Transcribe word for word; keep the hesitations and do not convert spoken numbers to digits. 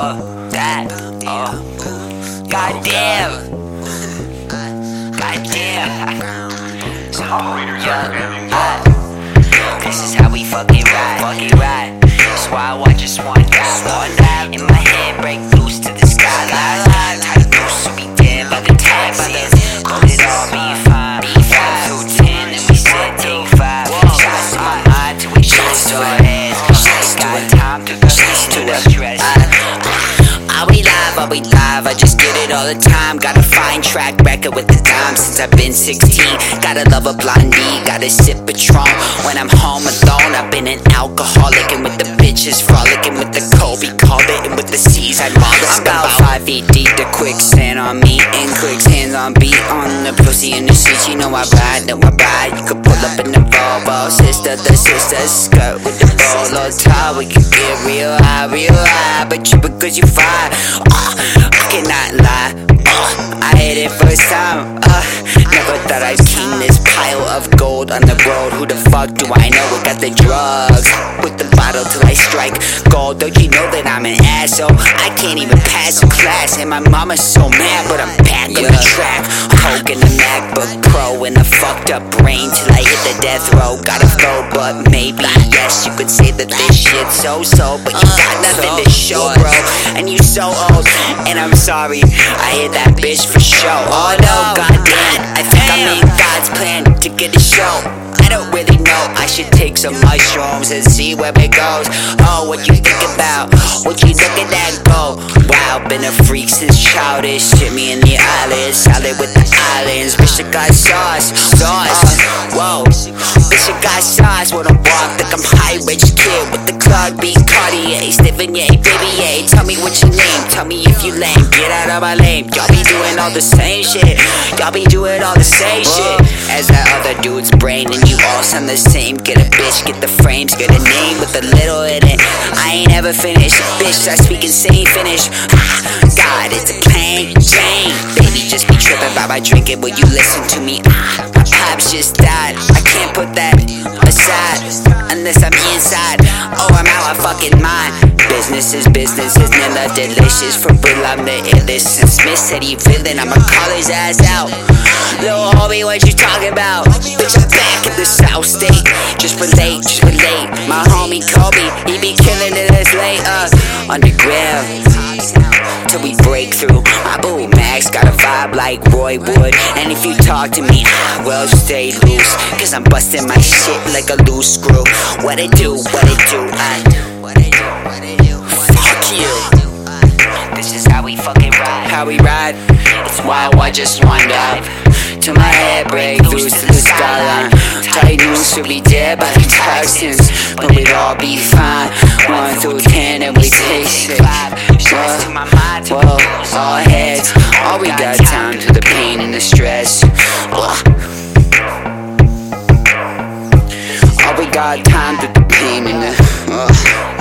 uh, that, uh, goddamn, goddamn. So, yeah, uh, this is how we fucking ride, fucking ride. That's why I want just one guy, one guy in my head, break loose to the skyline. Tight loose, so we dead by the taxis. Call it all being fine, be five to ten, and we said take five. Shots to my eye, till we shots to our heads. Got time to go. Are we live? Are we live? I just get it all the time. Got a fine track record with the dime since I've been sixteen. Gotta love a blondie, gotta sip Patron. When I'm home alone, I've been an alcoholic. And with the bitches frolicking, with the Kobe Corbett, and with the C's I mollusk. I'm about five feet deep, the quicksand on me. And clicks, hands on beat, on the pussy in the seat. You know I ride, know I ride. You could pull up in the Volvo, sister, the sister's skirt with the bolo tie. We could get real high, real high, but you because you fly. Uh, I cannot lie, uh, I hit it first time. uh, Never thought I'd king this pile of gold on the road. Who the fuck do I know? I got the drugs with the bottle till I strike gold. Don't you know that I'm an asshole? I can't even pass a class, and my mama's so mad, but I'm back yeah. on the track. Coke in the MacBook Pro and a fucked up brain till I hit the death row. Gotta flow, but maybe yes, you could say that this shit's so-so, but you got nothing to show, bro. And you so So old, and I'm sorry, I hit that bitch for show. Although, goddamn, I think I'm in God's plan to get a show. I don't really know, I should take some mushrooms and see where it goes. Oh, what you think about? What you look at that go? Wow, been a freak since childish. Shit me in the eyelids, solid with the islands. Bitch, I got sauce, sauce. Whoa, bitch, I got sauce. Wanna walk like I'm high rich kid with the Clark B. Cartier, sniffing, yeah, baby, yeah. Tell me what you need. Tell me if you lame, get out of my lane. Y'all be doing all the same shit. Y'all be doing all the same shit as that other dude's brain, and you all sound the same. Get a bitch, get the frames, get a name with a little in it. I ain't ever finished, bitch, I speak insane finish. God, it's a plain Jane. Baby, just be tripping by my drinking. Will you listen to me? My pops just died, I can't put that aside unless I'm inside. Oh, I'm out of fucking mind. Business is business, it's nilla delicious. For real, I'm the illest. Since Smith said he feelin', I'ma call his ass out. Little homie, what you talking about? Bitch, I'm back in the South State. Just relate, just relate. My homie Kobe, he be killing it as late. Uh, underground, till we break through. My boo Max got a vibe like Roy Wood. And if you talk to me, I will stay loose. Cause I'm busting my shit like a loose screw. What it do, what it do, I do, what it do, what it do. You. This is how we fucking ride. How we ride. It's why I just one dive. Till my head break loose to the skyline. Tight noose will be dead by the toxins, but we'd all be fine. One through ten and we take six. Whoa, whoa, all heads. All we got time to the pain and the stress. All we got time to the pain and the.